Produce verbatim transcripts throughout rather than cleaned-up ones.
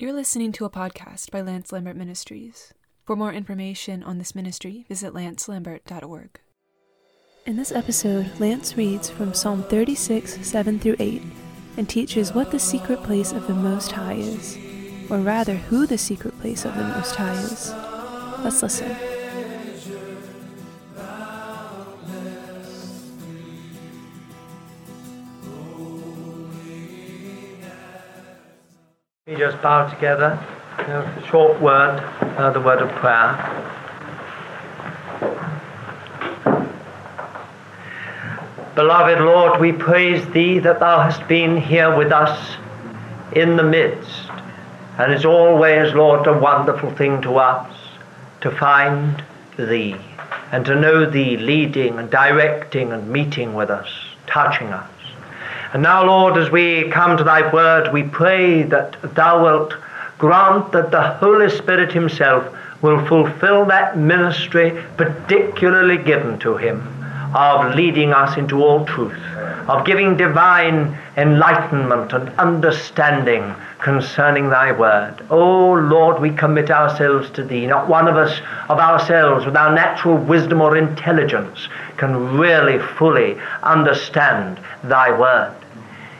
You're listening to a podcast by Lance Lambert Ministries. For more information on this ministry, visit lance lambert dot org. In this episode, Lance reads from Psalm thirty-six, seven through eight, and teaches what the secret place of the Most High is, or rather, who the secret place of the Most High is. Let's listen. We just bow together, a short word, uh, the word of prayer. Beloved Lord, we praise Thee that Thou hast been here with us in the midst. And it's always, Lord, a wonderful thing to us to find Thee and to know Thee leading and directing and meeting with us, touching us. And now, Lord, as we come to Thy Word, we pray that Thou wilt grant that the Holy Spirit Himself will fulfill that ministry particularly given to Him of leading us into all truth, of giving divine enlightenment and understanding concerning Thy Word. Oh, Lord, we commit ourselves to Thee. Not one of us of ourselves, with our natural wisdom or intelligence, can really fully understand Thy Word.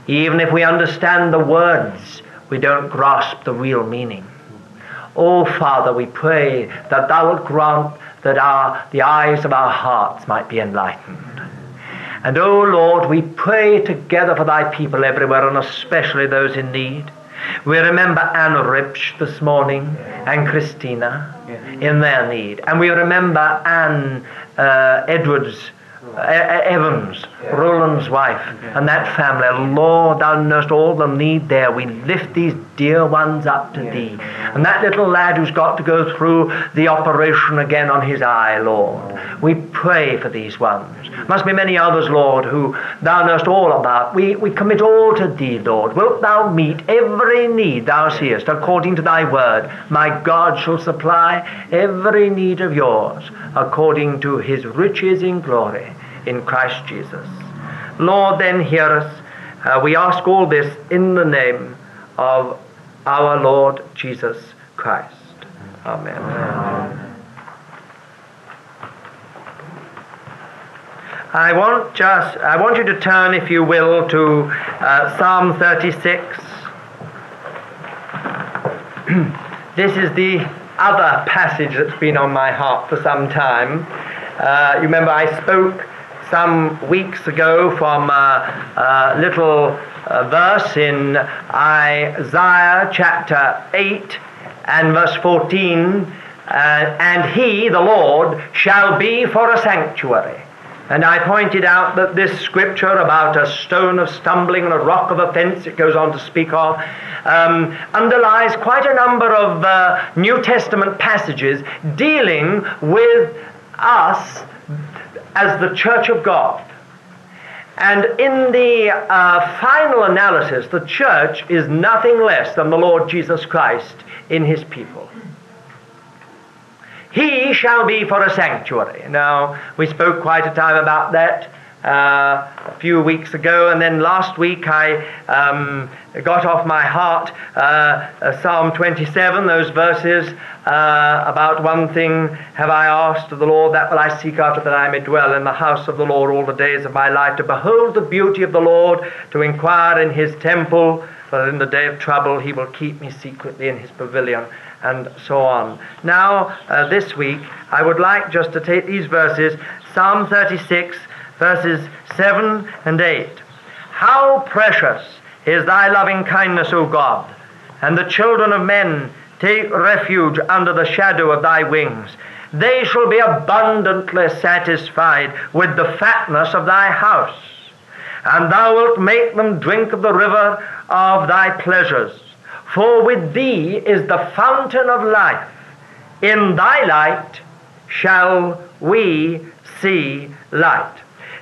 Even if we understand the words, we don't grasp the real meaning. Oh, Father, we pray that Thou wilt grant that our the eyes of our hearts might be enlightened. And, oh, Lord, we pray together for Thy people everywhere, and especially those in need. We remember Anne Ripsch this morning, and Christina in their need. And we remember Anne uh, Edwards, uh, Evans, Roland's wife, and that family. Lord, Thou knowest all the need there. We lift these dear ones up to Thee. And that little lad who's got to go through the operation again on his eye, Lord. We pray for these ones. Must be many others, Lord, who Thou knowest all about. We, we commit all to Thee, Lord. Wilt Thou meet every need Thou seest according to Thy word? My God shall supply every need of yours according to His riches in glory in Christ Jesus. Lord, then hear us. Uh, we ask all this in the name of our Lord Jesus Christ. Amen. Amen. I want just I want you to turn, if you will, to uh, Psalm thirty-six. This is the other passage that's been on my heart for some time. Uh, you remember I spoke some weeks ago from a, a little a verse in Isaiah chapter eight and verse fourteen, uh, and He, the Lord, shall be for a sanctuary. And I pointed out that this scripture about a stone of stumbling and a rock of offense, it goes on to speak of, um, underlies quite a number of uh, New Testament passages dealing with us as the church of God. And in the uh, final analysis, the church is nothing less than the Lord Jesus Christ in His people. He shall be for a sanctuary. Now, we spoke quite a time about that uh, a few weeks ago, and then last week I um, got off my heart uh, uh, Psalm twenty-seven, those verses uh, about one thing have I asked of the Lord, that will I seek after, that I may dwell in the house of the Lord all the days of my life, to behold the beauty of the Lord, to inquire in His temple, for in the day of trouble He will keep me secretly in His pavilion, and so on. Now, uh, this week, I would like just to take these verses, Psalm thirty-six, verses seven and eight. How precious is Thy loving kindness, O God, and the children of men take refuge under the shadow of Thy wings. They shall be abundantly satisfied with the fatness of Thy house, and Thou wilt make them drink of the river of Thy pleasures. For with Thee is the fountain of life. In Thy light shall we see light.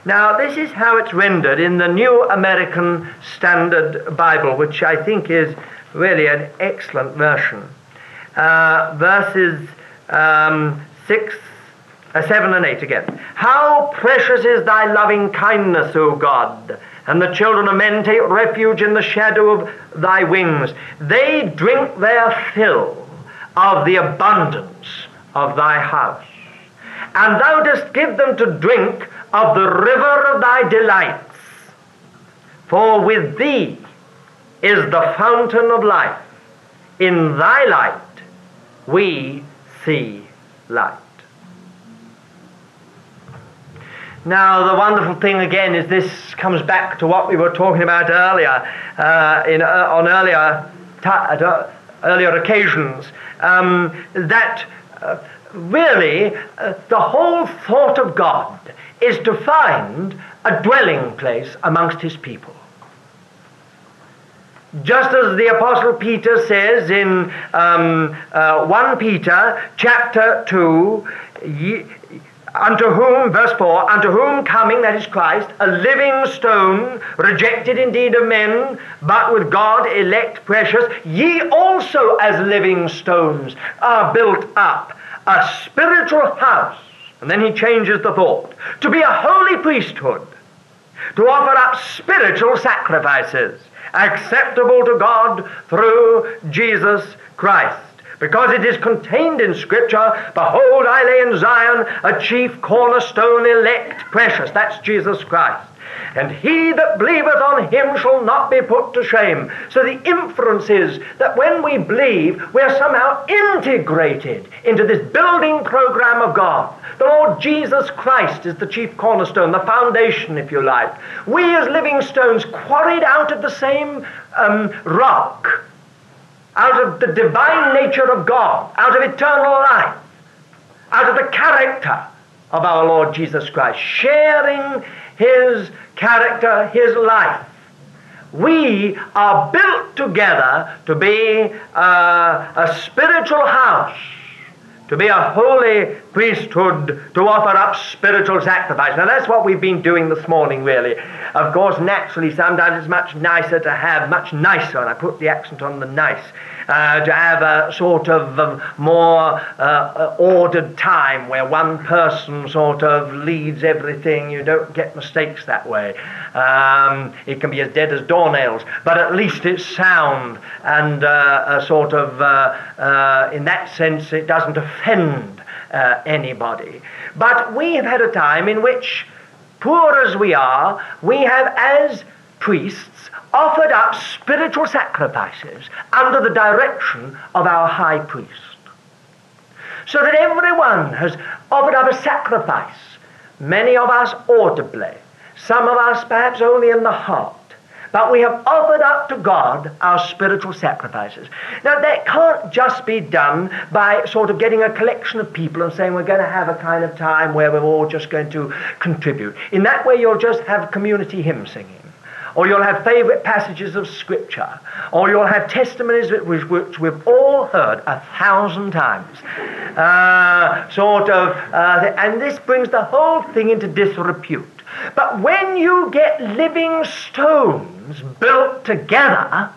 Now, this is how it's rendered in the New American Standard Bible, which I think is really an excellent version. Uh, verses um, six, uh, seven and eight again. How precious is Thy loving kindness, O God, and the children of men take refuge in the shadow of thy wings. They drink their fill of the abundance of thy house. And thou dost give them to drink of the river of thy delights. For with thee is the fountain of life. In thy light we see light. Now, the wonderful thing again is this comes back to what we were talking about earlier, uh, in, uh, on earlier at, uh, earlier occasions, um, that uh, really uh, the whole thought of God is to find a dwelling place amongst his people. Just as the Apostle Peter says in um, uh, First Peter chapter two, ye, unto whom, verse four, unto whom coming, that is Christ, a living stone, rejected indeed of men, but with God elect precious, ye also as living stones are built up, a spiritual house. And then he changes the thought, to be a holy priesthood, to offer up spiritual sacrifices, acceptable to God through Jesus Christ. Because it is contained in Scripture, behold, I lay in Zion a chief cornerstone elect precious. That's Jesus Christ. And he that believeth on him shall not be put to shame. So the inference is that when we believe, we are somehow integrated into this building program of God. The Lord Jesus Christ is the chief cornerstone, the foundation, if you like. We as living stones quarried out of the same um, rock, out of the divine nature of God, out of eternal life, out of the character of our Lord Jesus Christ, sharing his character, his life. We are built together to be uh, a spiritual house, to be a holy priesthood, to offer up spiritual sacrifice. Now that's what we've been doing this morning, really. Of course, naturally, sometimes it's much nicer to have, much nicer, and I put the accent on the nice, uh, to have a sort of um, more uh, ordered time where one person sort of leads everything. You don't get mistakes that way. Um, it can be as dead as doornails, but at least it's sound and uh, a sort of, uh, uh, in that sense, it doesn't affect offend uh, anybody. But we have had a time in which, poor as we are, we have as priests offered up spiritual sacrifices under the direction of our high priest. So that everyone has offered up a sacrifice, many of us audibly, some of us perhaps only in the heart. But we have offered up to God our spiritual sacrifices. Now, that can't just be done by sort of getting a collection of people and saying we're going to have a kind of time where we're all just going to contribute. In that way, you'll just have community hymn singing, or you'll have favorite passages of Scripture, or you'll have testimonies which, which we've all heard a thousand times. Uh, sort of, uh, and this brings the whole thing into disrepute. But when you get living stones built together,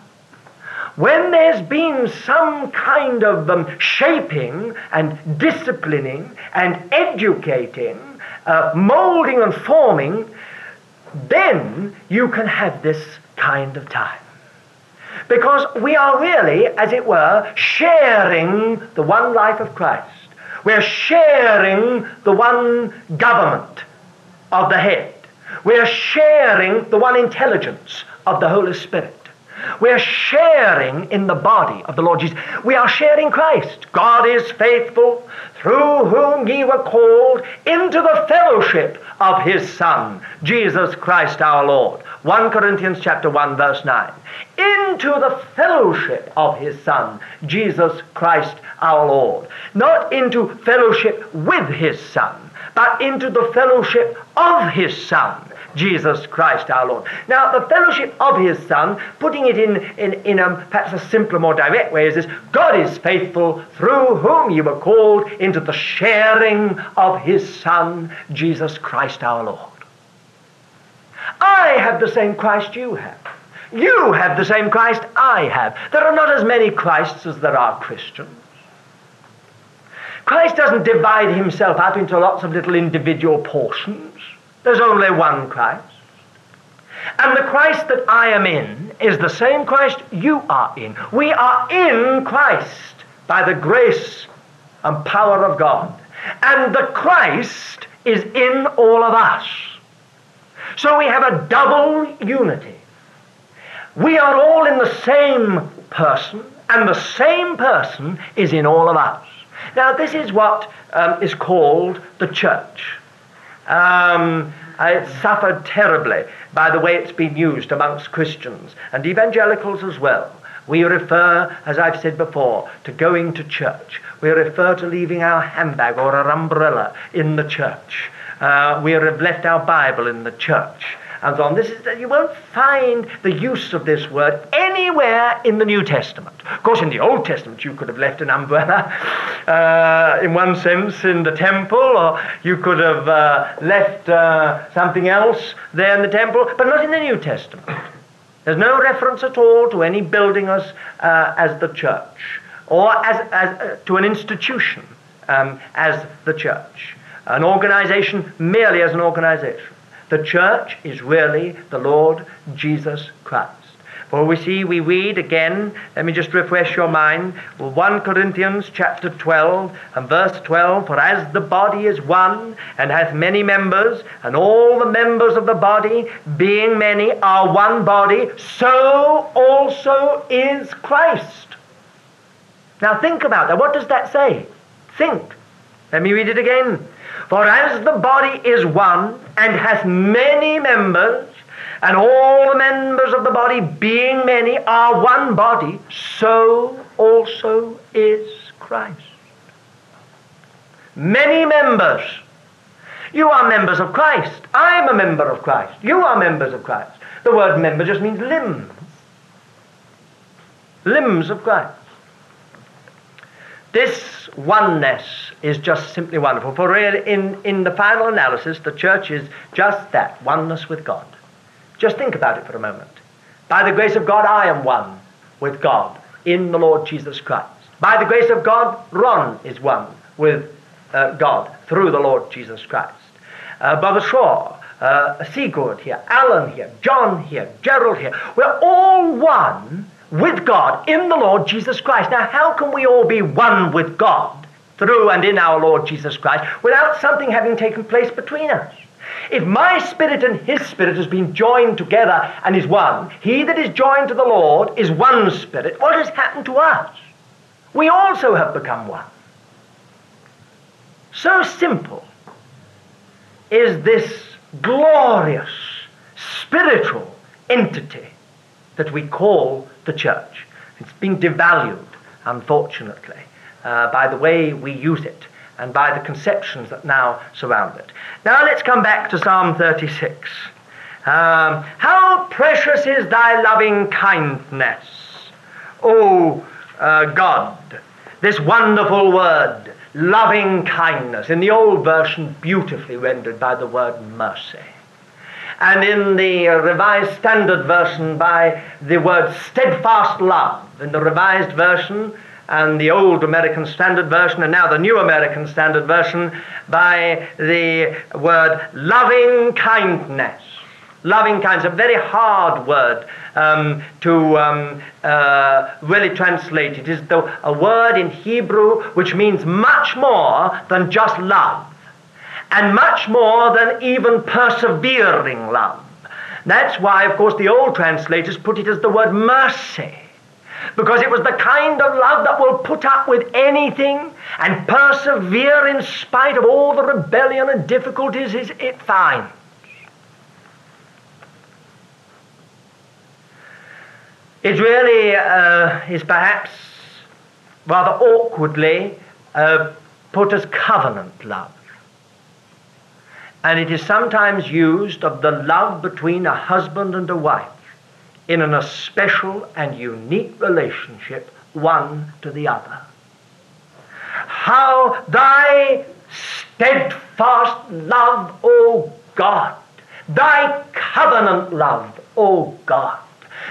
when there's been some kind of um, shaping and disciplining and educating, uh, molding and forming, then you can have this kind of time. Because we are really, as it were, sharing the one life of Christ. We're sharing the one government of the head. We're sharing the one intelligence of the Holy Spirit. We're sharing in the body of the Lord Jesus. We are sharing Christ. God is faithful, through whom ye were called into the fellowship of his Son, Jesus Christ our Lord. First Corinthians chapter one, verse nine. Into the fellowship of his Son, Jesus Christ our Lord. Not into fellowship with his Son, but into the fellowship of his Son, Jesus Christ our Lord. Now, the fellowship of his Son, putting it in, in, in a, perhaps a simpler, more direct way, is this: God is faithful, through whom you were called into the sharing of his Son, Jesus Christ our Lord. I have the same Christ you have. You have the same Christ I have. There are not as many Christs as there are Christians. Christ doesn't divide himself up into lots of little individual portions. There's only one Christ. And the Christ that I am in is the same Christ you are in. We are in Christ by the grace and power of God. And the Christ is in all of us. So we have a double unity. We are all in the same person, and the same person is in all of us. Now, this is what um, is called the church. Um, it suffered terribly by the way it's been used amongst Christians and evangelicals as well. We refer, as I've said before, to going to church. We refer to leaving our handbag or our umbrella in the church. Uh, we have left our Bible in the church. And so on. This is, you won't find the use of this word anywhere in the New Testament. Of course, in the Old Testament, you could have left an umbrella, uh, in one sense, in the temple, or you could have uh, left uh, something else there in the temple, but not in the New Testament. There's no reference at all to any building as, uh, as the church, or as, as uh, to an institution um, as the church, an organization merely as an organization. The church is really the Lord Jesus Christ. For we see, we read again, let me just refresh your mind, First Corinthians chapter twelve and verse twelve, for as the body is one and hath many members, and all the members of the body, being many, are one body, so also is Christ. Now think about that. What does that say? Think. Let me read it again. For as the body is one and hath many members, and all the members of the body being many are one body, so also is Christ. Many members. You are members of Christ. I'm a member of Christ. You are members of Christ. The word member just means limb. Limbs of Christ. This oneness is just simply wonderful. For really, in, in the final analysis, the church is just that, oneness with God. Just think about it for a moment. By the grace of God, I am one with God in the Lord Jesus Christ. By the grace of God, Ron is one with uh, God through the Lord Jesus Christ. Uh, Brother Shaw, uh, Sigurd here, Alan here, John here, Gerald here. We're all one with God in the Lord Jesus Christ. Now, how can we all be one with God through and in our Lord Jesus Christ without something having taken place between us? If my spirit and his spirit has been joined together and is one, he that is joined to the Lord is one spirit. What has happened to us? We also have become one. So simple is this glorious spiritual entity that we call the church. It's been devalued, unfortunately, uh, by the way we use it and by the conceptions that now surround it. Now let's come back to Psalm thirty-six. Um, how precious is thy loving kindness, O uh, God. This wonderful word, loving kindness, in the old version beautifully rendered by the word mercy. And in the Revised Standard Version by the word steadfast love. In the Revised Version and the Old American Standard Version, and now the New American Standard Version, by the word loving kindness. Loving kindness, a very hard word um, to um, uh, really translate. It is the, a word in Hebrew which means much more than just love, and much more than even persevering love. That's why, of course, the old translators put it as the word mercy, because it was the kind of love that will put up with anything and persevere in spite of all the rebellion and difficulties it finds. It really uh, is perhaps rather awkwardly uh, put as covenant love. And it is sometimes used of the love between a husband and a wife in an especial and unique relationship, one to the other. How thy steadfast love, O God, thy covenant love, O God,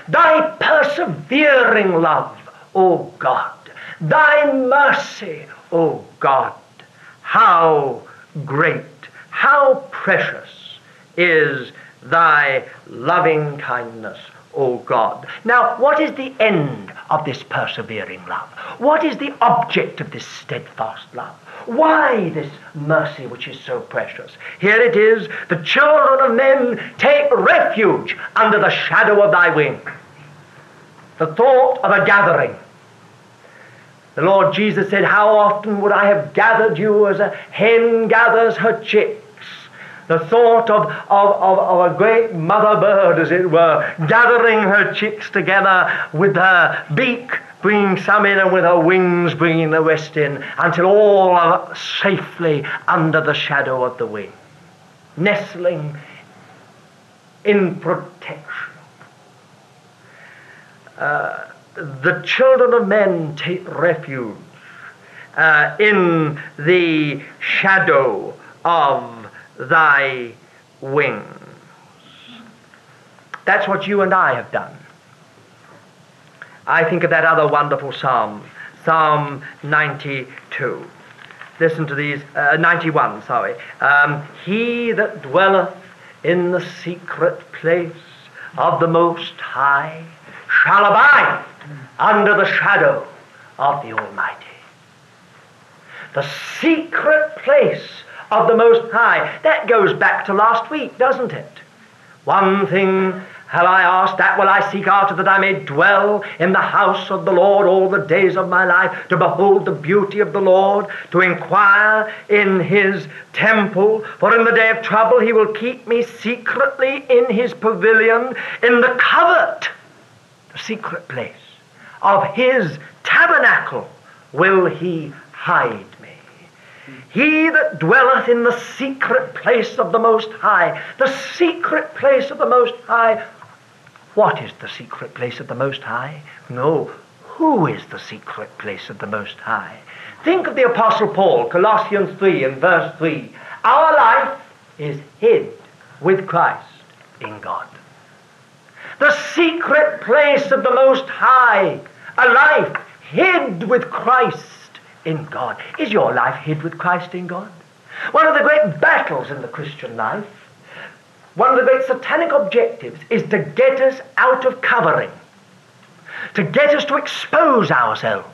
thy persevering love, O God, thy mercy, O God, how great, how precious is thy loving kindness, O God. Now, what is the end of this persevering love? What is the object of this steadfast love? Why this mercy which is so precious? Here it is, the children of men take refuge under the shadow of thy wing. The thought of a gathering. The Lord Jesus said, how often would I have gathered you as a hen gathers her chicks? The thought of, of, of, of a great mother bird, as it were, gathering her chicks together with her beak, bringing some in, and with her wings bringing the rest in, until all are safely under the shadow of the wing, nestling in protection. Uh, the children of men take refuge uh, in the shadow of thy wings. That's what you and I have done. I think of that other wonderful psalm, Psalm ninety-two. Listen to these, uh, ninety-one, sorry. Um, he that dwelleth in the secret place of the Most High shall abide under the shadow of the Almighty. The secret place of the Most High. That goes back to last week, doesn't it? One thing have I asked, that will I seek after, that I may dwell in the house of the Lord all the days of my life, to behold the beauty of the Lord, to inquire in his temple. For in the day of trouble he will keep me secretly in his pavilion, in the covert, the secret place of his tabernacle will he hide me. He that dwelleth in the secret place of the Most High, the secret place of the Most High. What is the secret place of the Most High? No, who is the secret place of the Most High? Think of the Apostle Paul, Colossians three and verse three. Our life is hid with Christ in God. The secret place of the Most High, a life hid with Christ in God. Is your life hid with Christ in God? One of the great battles in the Christian life, one of the great satanic objectives, is to get us out of covering, to get us to expose ourselves,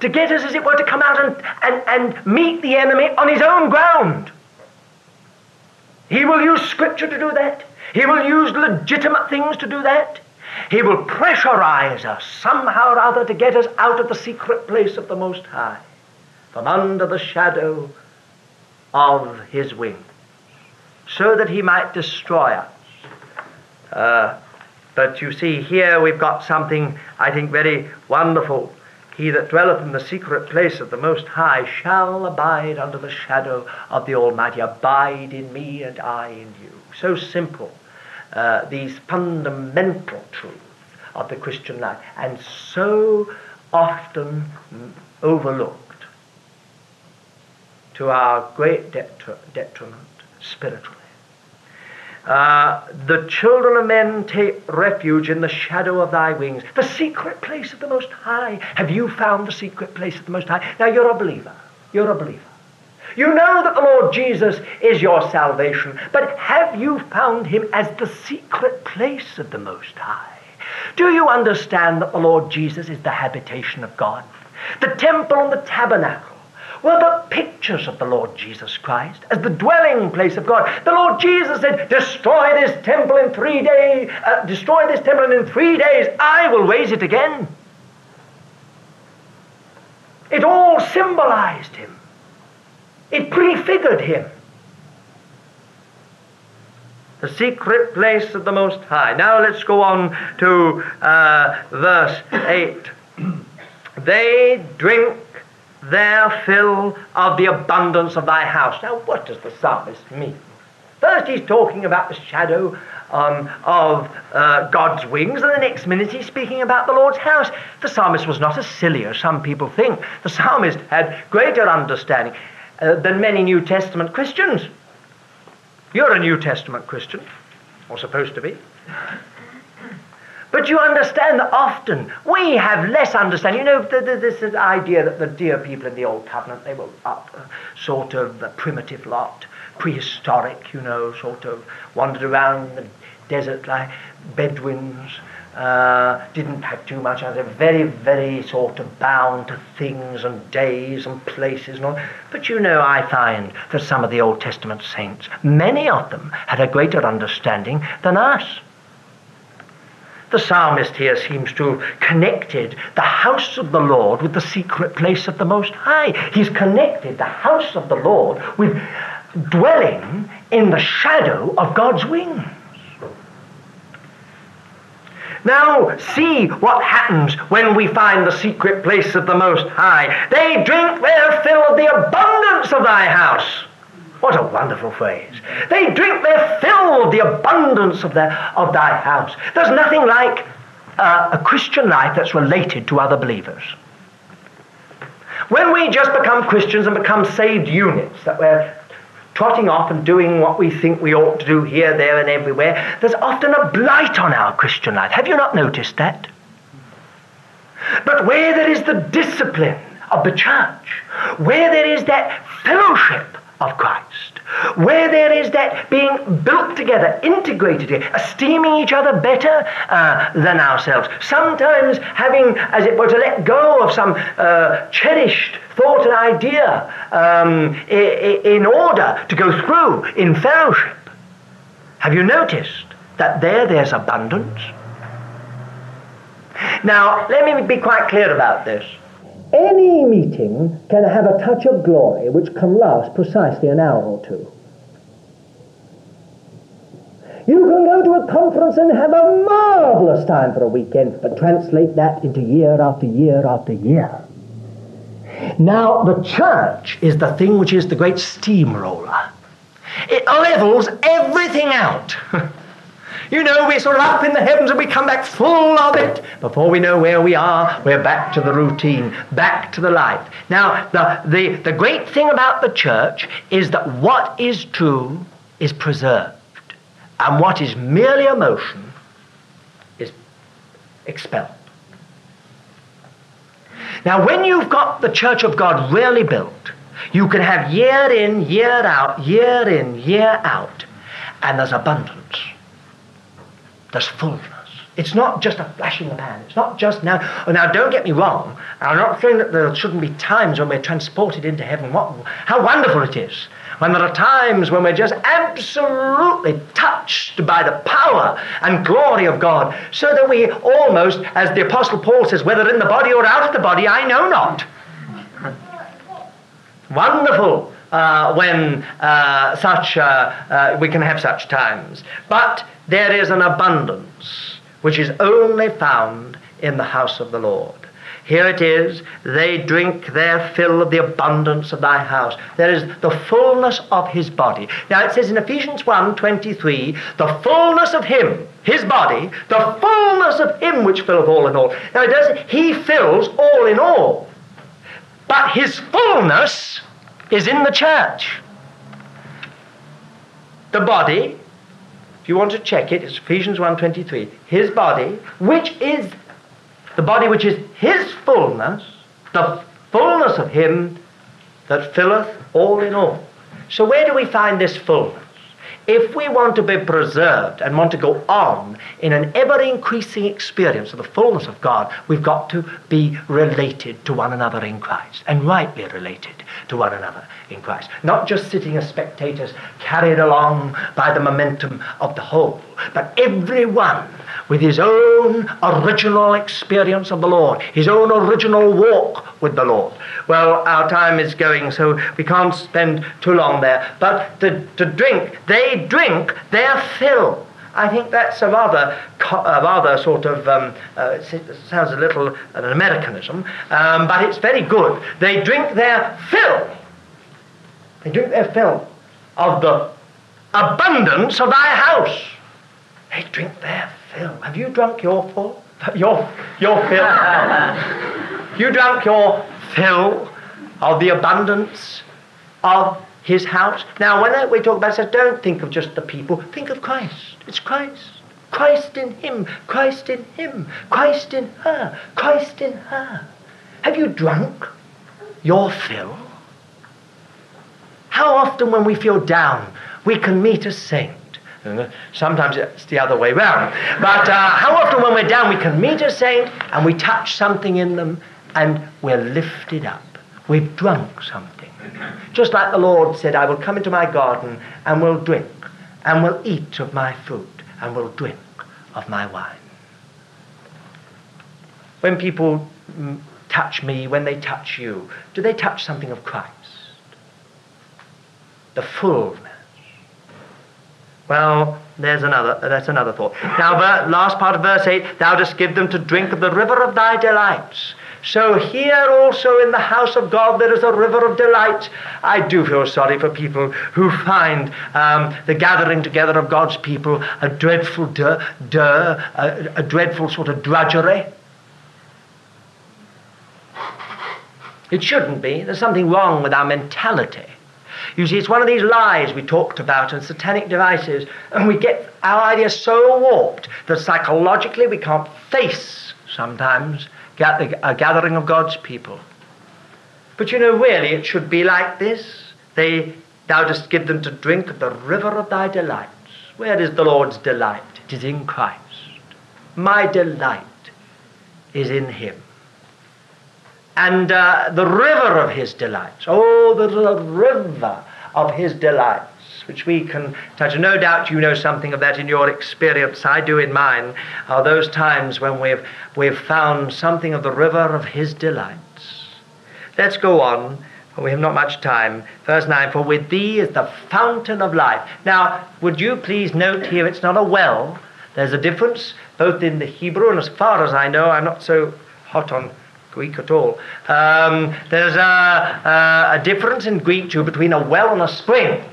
to get us, as it were, to come out and, and, and meet the enemy on his own ground. He will use Scripture to do that. He will use legitimate things to do that. He will pressurize us somehow or other to get us out of the secret place of the Most High, from under the shadow of his wing, so that he might destroy us. Uh, but you see, here we've got something, I think, very wonderful. He that dwelleth in the secret place of the Most High shall abide under the shadow of the Almighty. Abide in me and I in you. So simple, uh, these fundamental truths of the Christian life, and so often overlooked to our great detri- detriment spiritually. Uh, the children of men take refuge in the shadow of thy wings, the secret place of the Most High. Have you found the secret place of the Most High? Now, you're a believer. You're a believer. You know that the Lord Jesus is your salvation, but have you found him as the secret place of the Most High? Do you understand that the Lord Jesus is the habitation of God? The temple and the tabernacle were but pictures of the Lord Jesus Christ as the dwelling place of God. The Lord Jesus said, destroy this temple in three days, uh, destroy this temple, and in three days I will raise it again. It all symbolized him. It prefigured him. The secret place of the Most High. Now let's go on to uh, verse eight. They drink their fill of the abundance of thy house. Now, what does the psalmist mean? First he's talking about the shadow um, of uh, God's wings, and the next minute he's speaking about the Lord's house. The psalmist was not as silly as some people think. The psalmist had greater understanding uh, than many New Testament Christians. You're a New Testament Christian, or supposed to be. But you understand that often we have less understanding. You know, this idea that the dear people in the Old Covenant, they were a sort of a primitive lot. prehistoric, you know, sort of wandered around the desert like Bedouins, uh, didn't have too much. I was very, very sort of bound to things and days and places and all. But you know, I find that some of the Old Testament saints, many of them had a greater understanding than us. The psalmist here seems to have connected the house of the Lord with the secret place of the Most High. He's connected the house of the Lord with dwelling in the shadow of God's wings. Now see what happens when we find the secret place of the Most High. They drink their fill of the abundance of thy house. What a wonderful phrase. They drink their fill of the abundance of, their, of thy house. There's nothing like uh, a Christian life that's related to other believers. When we just become Christians and become saved units, that we're trotting off and doing what we think we ought to do here, there, and everywhere, there's often a blight on our Christian life. Have you not noticed that? But where there is the discipline of the church, where there is that fellowship of Christ, where there is that being built together, integrated together, esteeming each other better uh, than ourselves, sometimes having, as it were, to let go of some uh, cherished thought and idea um, in order to go through in fellowship. Have you noticed that there, there's abundance? Now, let me be quite clear about this. Any meeting can have a touch of glory which can last precisely an hour or two. You can go to a conference and have a marvelous time for a weekend, but translate that into year after year after year. Now, the church is the thing which is the great steamroller. It levels everything out. You know, we're sort of up in the heavens and we come back full of it. Before we know where we are, we're back to the routine, back to the life. Now, the, the, the great thing about the church is that what is true is preserved. And what is merely emotion is expelled. Now, when you've got the church of God really built, you can have year in, year out, year in, year out, and there's abundance. There's fullness. It's not just a flash in the pan. It's not just now. Oh, now, don't get me wrong. I'm not saying that there shouldn't be times when we're transported into heaven. What, how wonderful it is when there are times when we're just absolutely touched by the power and glory of God, so that we almost, as the Apostle Paul says, whether in the body or out of the body, I know not. Wonderful uh, when uh, such uh, uh, we can have such times. But there is an abundance which is only found in the house of the Lord. Here it is, they drink their fill of the abundance of thy house. There is the fullness of his body. Now it says in Ephesians one twenty-three, the fullness of him, his body, the fullness of him which filleth all in all. Now it does, he fills all in all. But his fullness is in the church. The body, if you want to check it, it's Ephesians one twenty-three. His body, which is the body which is his fullness, the fullness of him that filleth all in all. So where do we find this fullness? If we want to be preserved and want to go on in an ever-increasing experience of the fullness of God, we've got to be related to one another in Christ, and rightly related to one another in Christ. Not just sitting as spectators carried along by the momentum of the whole, but everyone with his own original experience of the Lord, his own original walk with the Lord. Well, our time is going, so we can't spend too long there. But to, to drink, they drink their fill. I think that's a rather, a rather sort of, um, uh, it sounds a little an Americanism, um, but it's very good. They drink their fill. They drink their fill of the abundance of thy house. They drink their fill. Have you drunk your full? Your, your fill? You drank your fill of the abundance of his house. Now, when we talk about it, it says, don't think of just the people. Think of Christ. It's Christ. Christ in him. Christ in him. Christ in her. Christ in her. Have you drunk your fill? How often when we feel down, we can meet a saint. Sometimes it's the other way round. But uh, how often when we're down, we can meet a saint and we touch something in them and we're lifted up. We've drunk something. Just like the Lord said, I will come into my garden and will drink and will eat of my fruit and will drink of my wine. When people touch me, when they touch you, do they touch something of Christ? The fullness. Well, there's another, that's another thought. Now, the last part of verse eight, thou dost give them to drink of the river of thy delights. So here also in the house of God there is a river of delights. I do feel sorry for people who find um, the gathering together of God's people a dreadful dur, dur, a, a dreadful sort of drudgery. It shouldn't be. There's something wrong with our mentality. You see, it's one of these lies we talked about and satanic devices, and we get our ideas so warped that psychologically we can't face sometimes a gathering of God's people. But you know, really, it should be like this. They, thou dost give them to drink of the river of thy delights. Where is the Lord's delight? It is in Christ. My delight is in him. And uh, the river of his delights, oh, the, the river of his delights, which we can touch. No doubt you know something of that in your experience. I do in mine. Are those times when we've, we've found something of the river of his delights. Let's go on. We have not much time. Verse nine, for with thee is the fountain of life. Now, would you please note here, it's not a well. There's a difference, both in the Hebrew, and as far as I know, I'm not so hot on Greek at all. Um, there's a, a, a difference in Greek too between a well and a spring.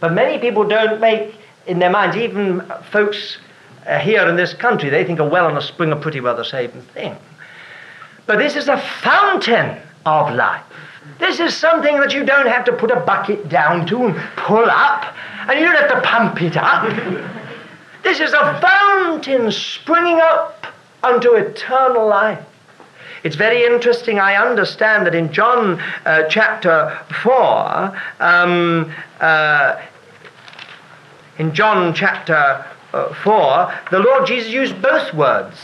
But many people don't make in their minds, even folks uh, here in this country, they think a well and a spring are pretty well the same thing. But this is a fountain of life. This is something that you don't have to put a bucket down to and pull up, and you don't have to pump it up. This is a fountain springing up unto eternal life. It's very interesting. I understand that in John uh, chapter four, um, uh, in John chapter uh, four, the Lord Jesus used both words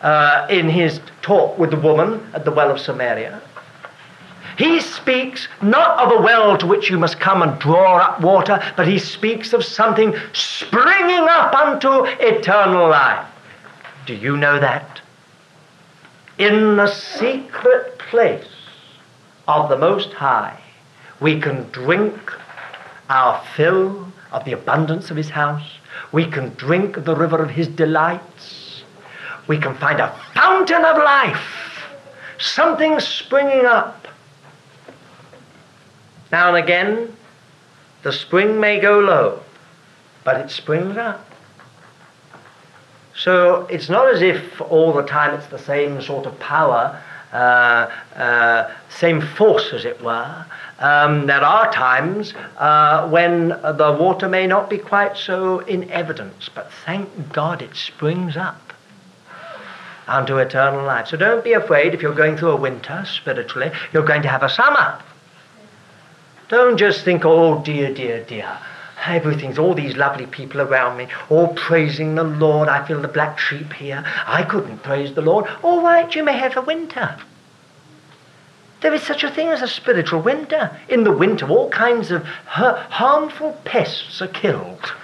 uh, in his talk with the woman at the well of Samaria. He speaks not of a well to which you must come and draw up water, but he speaks of something springing up unto eternal life. Do you know that? In the secret place of the Most High, we can drink our fill of the abundance of his house. We can drink of the river of his delights. We can find a fountain of life, something springing up. Now and again, the spring may go low, but it springs up. So it's not as if all the time it's the same sort of power, uh, uh, same force as it were. Um, there are times uh, when the water may not be quite so in evidence, but thank God it springs up unto eternal life. So don't be afraid if you're going through a winter spiritually, you're going to have a summer. Don't just think, oh dear, dear, dear. Everything's all these lovely people around me, all praising the Lord. I feel the black sheep here. I couldn't praise the Lord. All right, you may have a winter. There is such a thing as a spiritual winter. In the winter, all kinds of harmful pests are killed.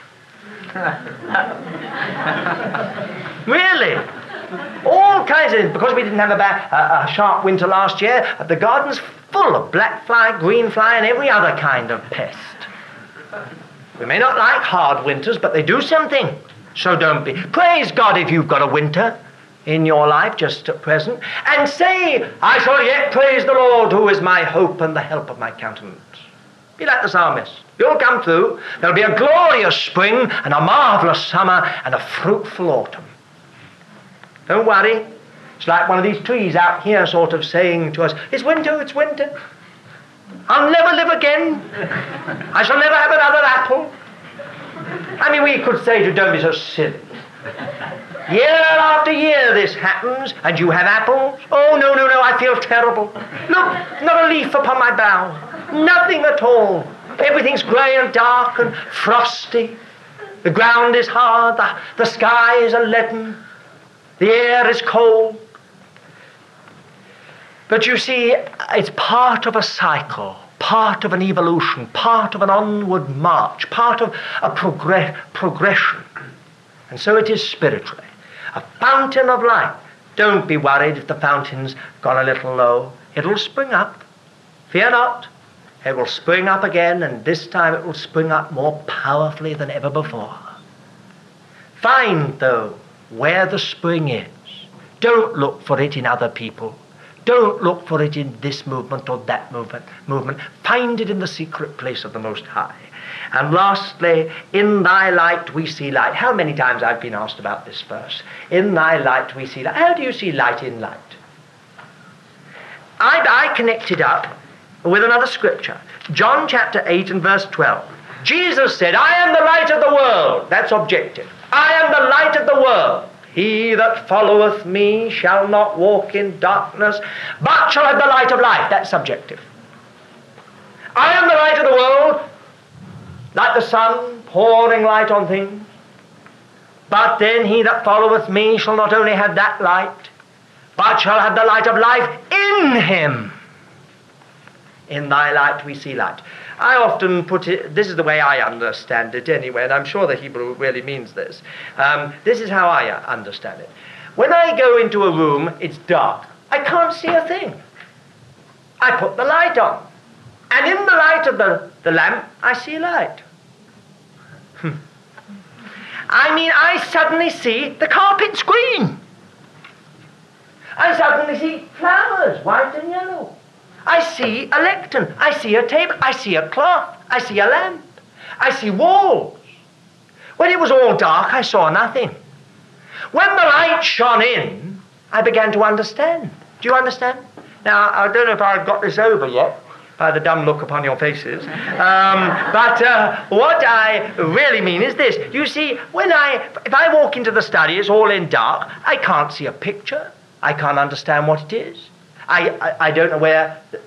Really? All kinds of things. Because we didn't have a, bad, uh, a sharp winter last year, the garden's full of black fly, green fly, and every other kind of pest. We may not like hard winters, but they do something. So don't be. Praise God if you've got a winter in your life just at present. And say, I shall yet praise the Lord who is my hope and the help of my countenance. Be like the psalmist. You'll come through. There'll be a glorious spring and a marvelous summer and a fruitful autumn. Don't worry. It's like one of these trees out here sort of saying to us, it's winter, it's winter. I'll never live again. I shall never have another apple. I mean, we could say to don't be so silly. Year after year this happens, and you have apples. Oh, no, no, no, I feel terrible. Look, not a leaf upon my bough. Nothing at all. Everything's grey and dark and frosty. The ground is hard. The, the sky is a leaden. The air is cold. But you see, it's part of a cycle, part of an evolution, part of an onward march, part of a progress, progression. And so it is spiritually. A fountain of life. Don't be worried if the fountain's gone a little low. It'll spring up. Fear not. It will spring up again, and this time it will spring up more powerfully than ever before. Find, though, where the spring is. Don't look for it in other people. Don't look for it in this movement or that movement. movement. Find it in the secret place of the Most High. And lastly, in thy light we see light. How many times I've been asked about this verse. In thy light we see light. How do you see light in light? I, I connect it up with another scripture. John chapter eight and verse twelve. Jesus said, I am the light of the world. That's objective. I am the light of the world. He that followeth me shall not walk in darkness, but shall have the light of life. That's subjective. I am the light of the world, like the sun pouring light on things. But then he that followeth me shall not only have that light, but shall have the light of life in him. In thy light we see light. I often put it, this is the way I understand it anyway, and I'm sure the Hebrew really means this. Um, this is how I understand it. When I go into a room, it's dark. I can't see a thing. I put the light on. And in the light of the, the lamp, I see light. Hmm. I mean, I suddenly see the carpet's green. I suddenly see flowers, white and yellow. I see a lectern, I see a table, I see a cloth, I see a lamp, I see walls. When it was all dark, I saw nothing. When the light shone in, I began to understand. Do you understand? Now, I don't know if I've got this over yet, by the dumb look upon your faces. Um, but uh, what I really mean is this. You see, when I, if I walk into the study, it's all in dark. I can't see a picture. I can't understand what it is. I, I, I don't know where the,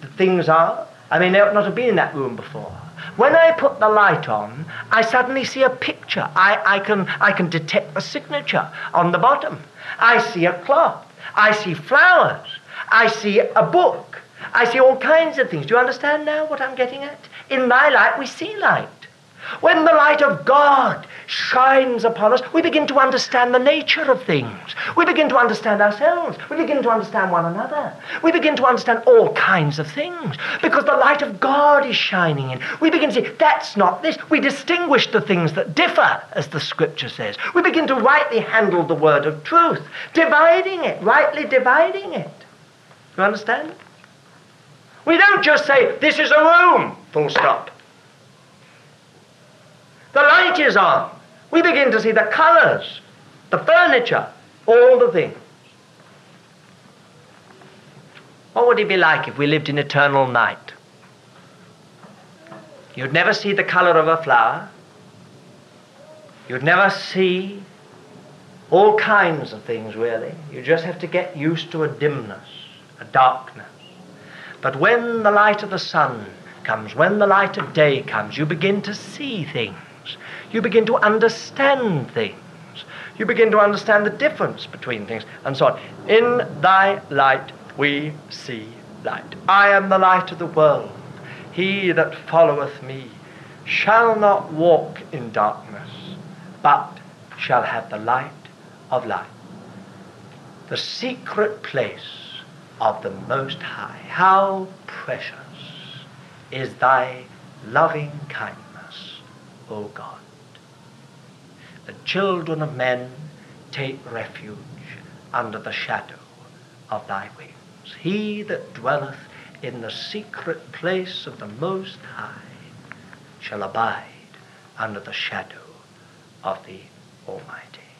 the things are. I mean, they ought not have been in that room before. When I put the light on, I suddenly see a picture. I, I, can, I can detect the signature on the bottom. I see a cloth. I see flowers. I see a book. I see all kinds of things. Do you understand now what I'm getting at? In thy light, we see light. When the light of God shines upon us, we begin to understand the nature of things. We begin to understand ourselves. We begin to understand one another. We begin to understand all kinds of things because the light of God is shining in. We begin to say, that's not this. We distinguish the things that differ, as the scripture says. We begin to rightly handle the word of truth, dividing it, rightly dividing it. You understand? We don't just say, this is a room, full stop. The light is on. We begin to see the colours, the furniture, all the things. What would it be like if we lived in eternal night? You'd never see the colour of a flower. You'd never see all kinds of things, really. You just have to get used to a dimness, a darkness. But when the light of the sun comes, when the light of day comes, you begin to see things. You begin to understand things. You begin to understand the difference between things and so on. In thy light we see light. I am the light of the world. He that followeth me shall not walk in darkness, but shall have the light of life. The secret place of the Most High. How precious is thy loving kindness, O God. The children of men take refuge under the shadow of thy wings. He that dwelleth in the secret place of the Most High shall abide under the shadow of the Almighty.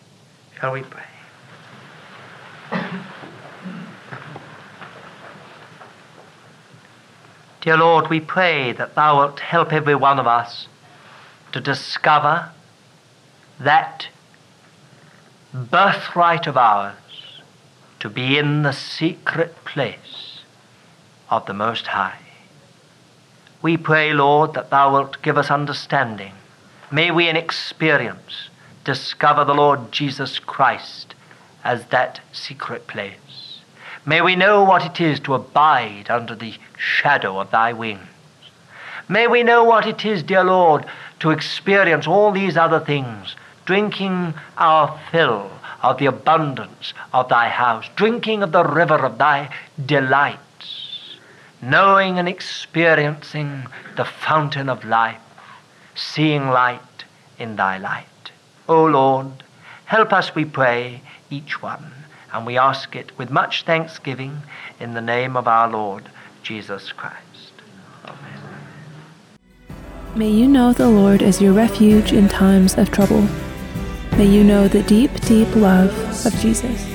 Shall we pray? Dear Lord, we pray that thou wilt help every one of us to discover that birthright of ours, to be in the secret place of the Most High. we pray, Lord, that thou wilt give us understanding. May we in experience discover the Lord Jesus Christ as that secret place. May we know what it is to abide under the shadow of thy wings. May we know what it is, dear Lord, to experience all these other things, drinking our fill of the abundance of thy house, drinking of the river of thy delights, knowing and experiencing the fountain of life, seeing light in thy light. O Lord, help us, we pray, each one, and we ask it with much thanksgiving in the name of our Lord Jesus Christ. Amen. May you know the Lord as your refuge in times of trouble. May you know the deep, deep love of Jesus.